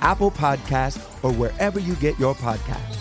Apple Podcasts, or wherever you get your podcasts.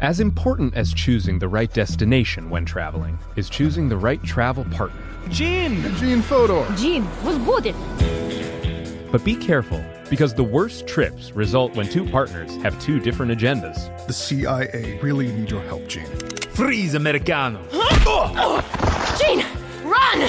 As important as choosing the right destination when traveling is choosing the right travel partner. Gene Fodor. Gene was good. But be careful, because the worst trips result when two partners have two different agendas. The CIA really need your help, Gene. Freeze, Americano. Huh? Oh. Gene, run!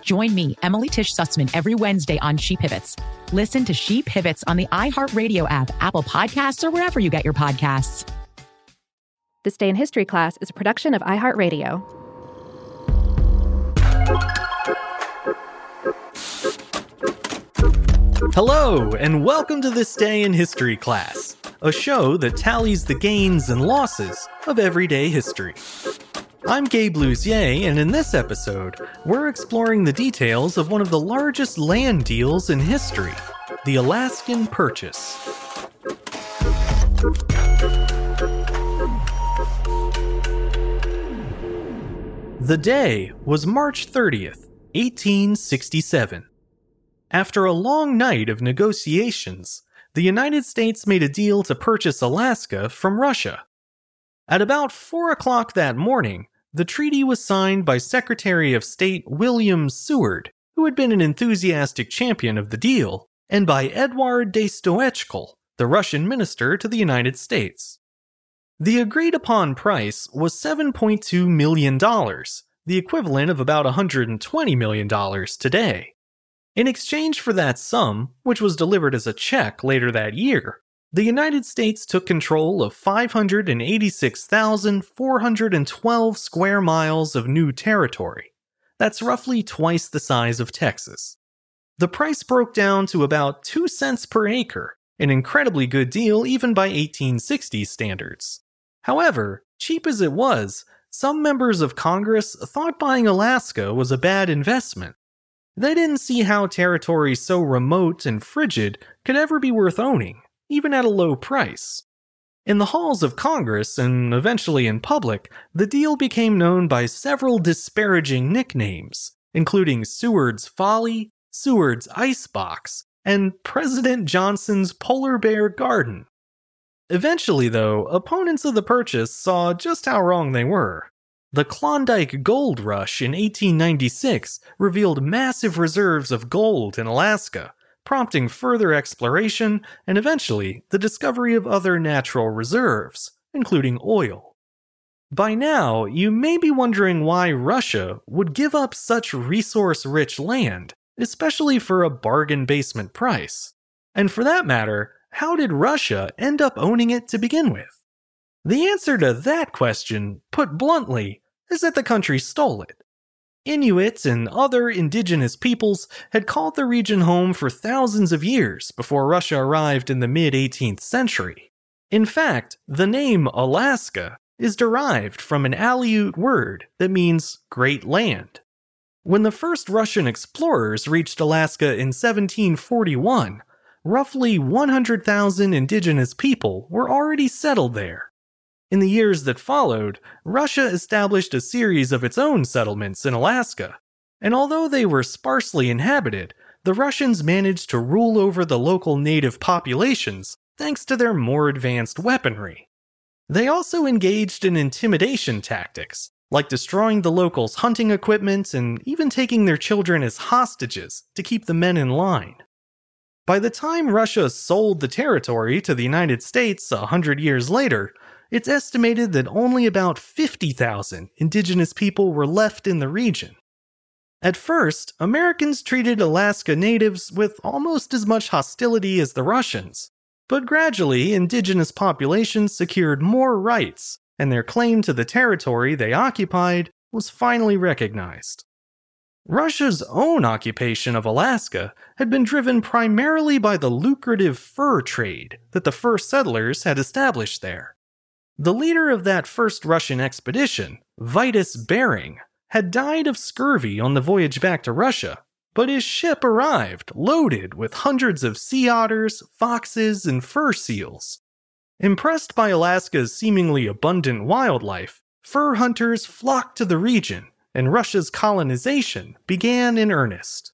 Join me, Emily Tisch Sussman, every Wednesday on She Pivots. Listen to She Pivots on the iHeartRadio app, Apple Podcasts, or wherever you get your podcasts. This Day in History Class is a production of iHeartRadio. Hello, and welcome to This Day in History Class, a show that tallies the gains and losses of everyday history. I'm Gabe Lusier, and in this episode, we're exploring the details of one of the largest land deals in history, the Alaskan Purchase. The day was March 30th, 1867. After a long night of negotiations, the United States made a deal to purchase Alaska from Russia. At about 4 o'clock that morning, the treaty was signed by Secretary of State William Seward, who had been an enthusiastic champion of the deal, and by Eduard de Stoetchkol, the Russian minister to the United States. The agreed-upon price was $7.2 million, the equivalent of about $120 million today. In exchange for that sum, which was delivered as a check later that year, the United States took control of 586,412 square miles of new territory. That's roughly twice the size of Texas. The price broke down to about 2 cents per acre, an incredibly good deal even by 1860 standards. However, cheap as it was, some members of Congress thought buying Alaska was a bad investment. They didn't see how territory so remote and frigid could ever be worth owning, even at a low price. In the halls of Congress, and eventually in public, the deal became known by several disparaging nicknames, including Seward's Folly, Seward's Icebox, and President Johnson's Polar Bear Garden. Eventually, though, opponents of the purchase saw just how wrong they were. The Klondike Gold Rush in 1896 revealed massive reserves of gold in Alaska, prompting further exploration and eventually the discovery of other natural reserves, including oil. By now, you may be wondering why Russia would give up such resource-rich land, especially for a bargain basement price. And for that matter, how did Russia end up owning it to begin with? The answer to that question, put bluntly, is that the country stole it. Inuits and other indigenous peoples had called the region home for thousands of years before Russia arrived in the mid-18th century. In fact, the name Alaska is derived from an Aleut word that means great land. When the first Russian explorers reached Alaska in 1741, roughly 100,000 indigenous people were already settled there. In the years that followed, Russia established a series of its own settlements in Alaska, and although they were sparsely inhabited, the Russians managed to rule over the local native populations thanks to their more advanced weaponry. They also engaged in intimidation tactics, like destroying the locals' hunting equipment and even taking their children as hostages to keep the men in line. By the time Russia sold the territory to the United States 100 years later, it's estimated that only about 50,000 indigenous people were left in the region. At first, Americans treated Alaska natives with almost as much hostility as the Russians, but gradually indigenous populations secured more rights, and their claim to the territory they occupied was finally recognized. Russia's own occupation of Alaska had been driven primarily by the lucrative fur trade that the first settlers had established there. The leader of that first Russian expedition, Vitus Bering, had died of scurvy on the voyage back to Russia, but his ship arrived loaded with hundreds of sea otters, foxes, and fur seals. Impressed by Alaska's seemingly abundant wildlife, fur hunters flocked to the region, and Russia's colonization began in earnest.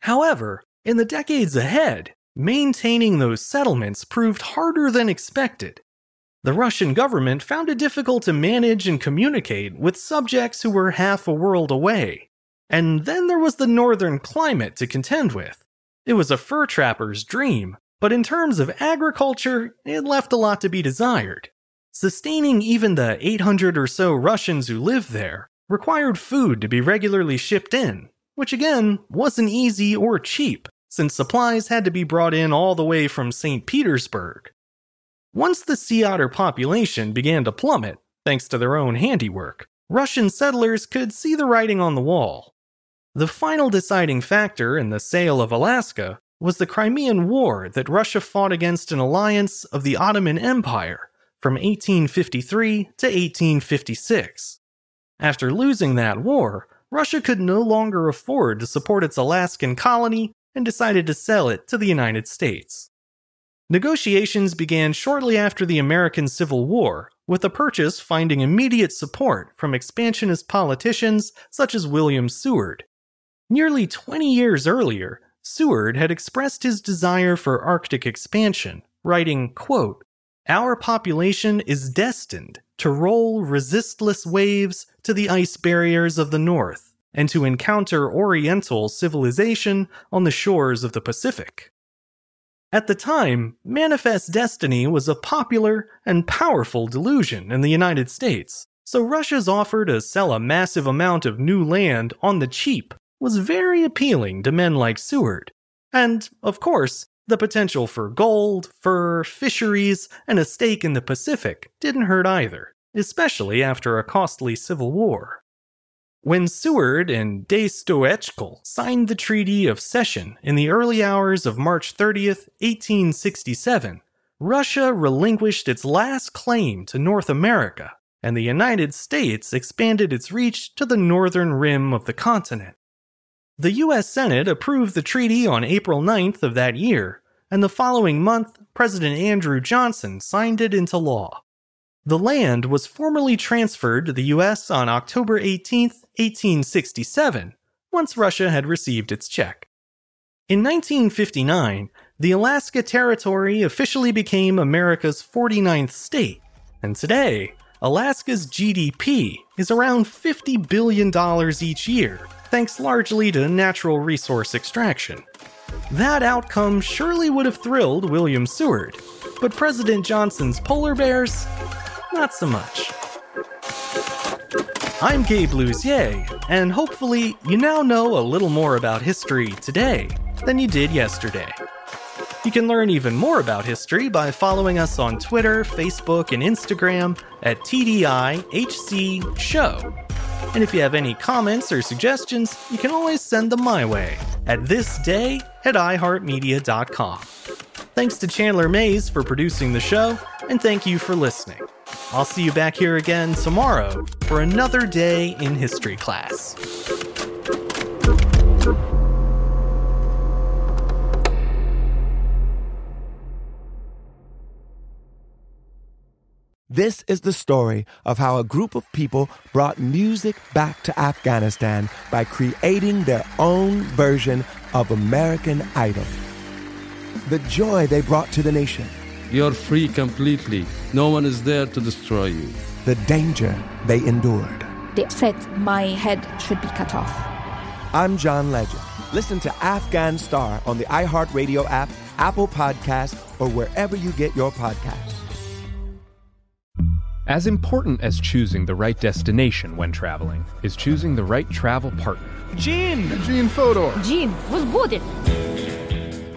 However, in the decades ahead, maintaining those settlements proved harder than expected. The Russian government found it difficult to manage and communicate with subjects who were half a world away. And then there was the northern climate to contend with. It was a fur trapper's dream, but in terms of agriculture, it left a lot to be desired. Sustaining even the 800 or so Russians who lived there required food to be regularly shipped in, which again wasn't easy or cheap, since supplies had to be brought in all the way from St. Petersburg. Once the sea otter population began to plummet, thanks to their own handiwork, Russian settlers could see the writing on the wall. The final deciding factor in the sale of Alaska was the Crimean War that Russia fought against an alliance of the Ottoman Empire from 1853 to 1856. After losing that war, Russia could no longer afford to support its Alaskan colony and decided to sell it to the United States. Negotiations began shortly after the American Civil War, with the purchase finding immediate support from expansionist politicians such as William Seward. Nearly 20 years earlier, Seward had expressed his desire for Arctic expansion, writing, quote, "Our population is destined to roll resistless waves to the ice barriers of the North and to encounter Oriental civilization on the shores of the Pacific." At the time, manifest destiny was a popular and powerful delusion in the United States, so Russia's offer to sell a massive amount of new land on the cheap was very appealing to men like Seward. And, of course, the potential for gold, fur, fisheries, and a stake in the Pacific didn't hurt either, especially after a costly civil war. When Seward and de Stoetchkol signed the Treaty of Cession in the early hours of March 30th, 1867, Russia relinquished its last claim to North America, and the United States expanded its reach to the northern rim of the continent. The U.S. Senate approved the treaty on April 9th of that year, and the following month, President Andrew Johnson signed it into law. The land was formally transferred to the U.S. on October 18, 1867, once Russia had received its check. In 1959, the Alaska Territory officially became America's 49th state, and today, Alaska's GDP is around $50 billion each year, thanks largely to natural resource extraction. That outcome surely would have thrilled William Seward, but President Johnson's polar bears? Not so much. I'm Gabe Lusier, and hopefully you now know a little more about history today than you did yesterday. You can learn even more about history by following us on Twitter, Facebook, and Instagram at TDIHCshow. And if you have any comments or suggestions, you can always send them my way at thisday@iheartmedia.com. Thanks to Chandler Mays for producing the show, and thank you for listening. I'll see you back here again tomorrow for another day in history class. This is the story of how a group of people brought music back to Afghanistan by creating their own version of American Idol. The joy they brought to the nation. You're free completely. No one is there to destroy you. The danger they endured. They said my head should be cut off. I'm John Legend. Listen to Afghan Star on the iHeartRadio app, Apple Podcasts, or wherever you get your podcasts. As important as choosing the right destination when traveling is choosing the right travel partner. Gene Fodor. Gene was good.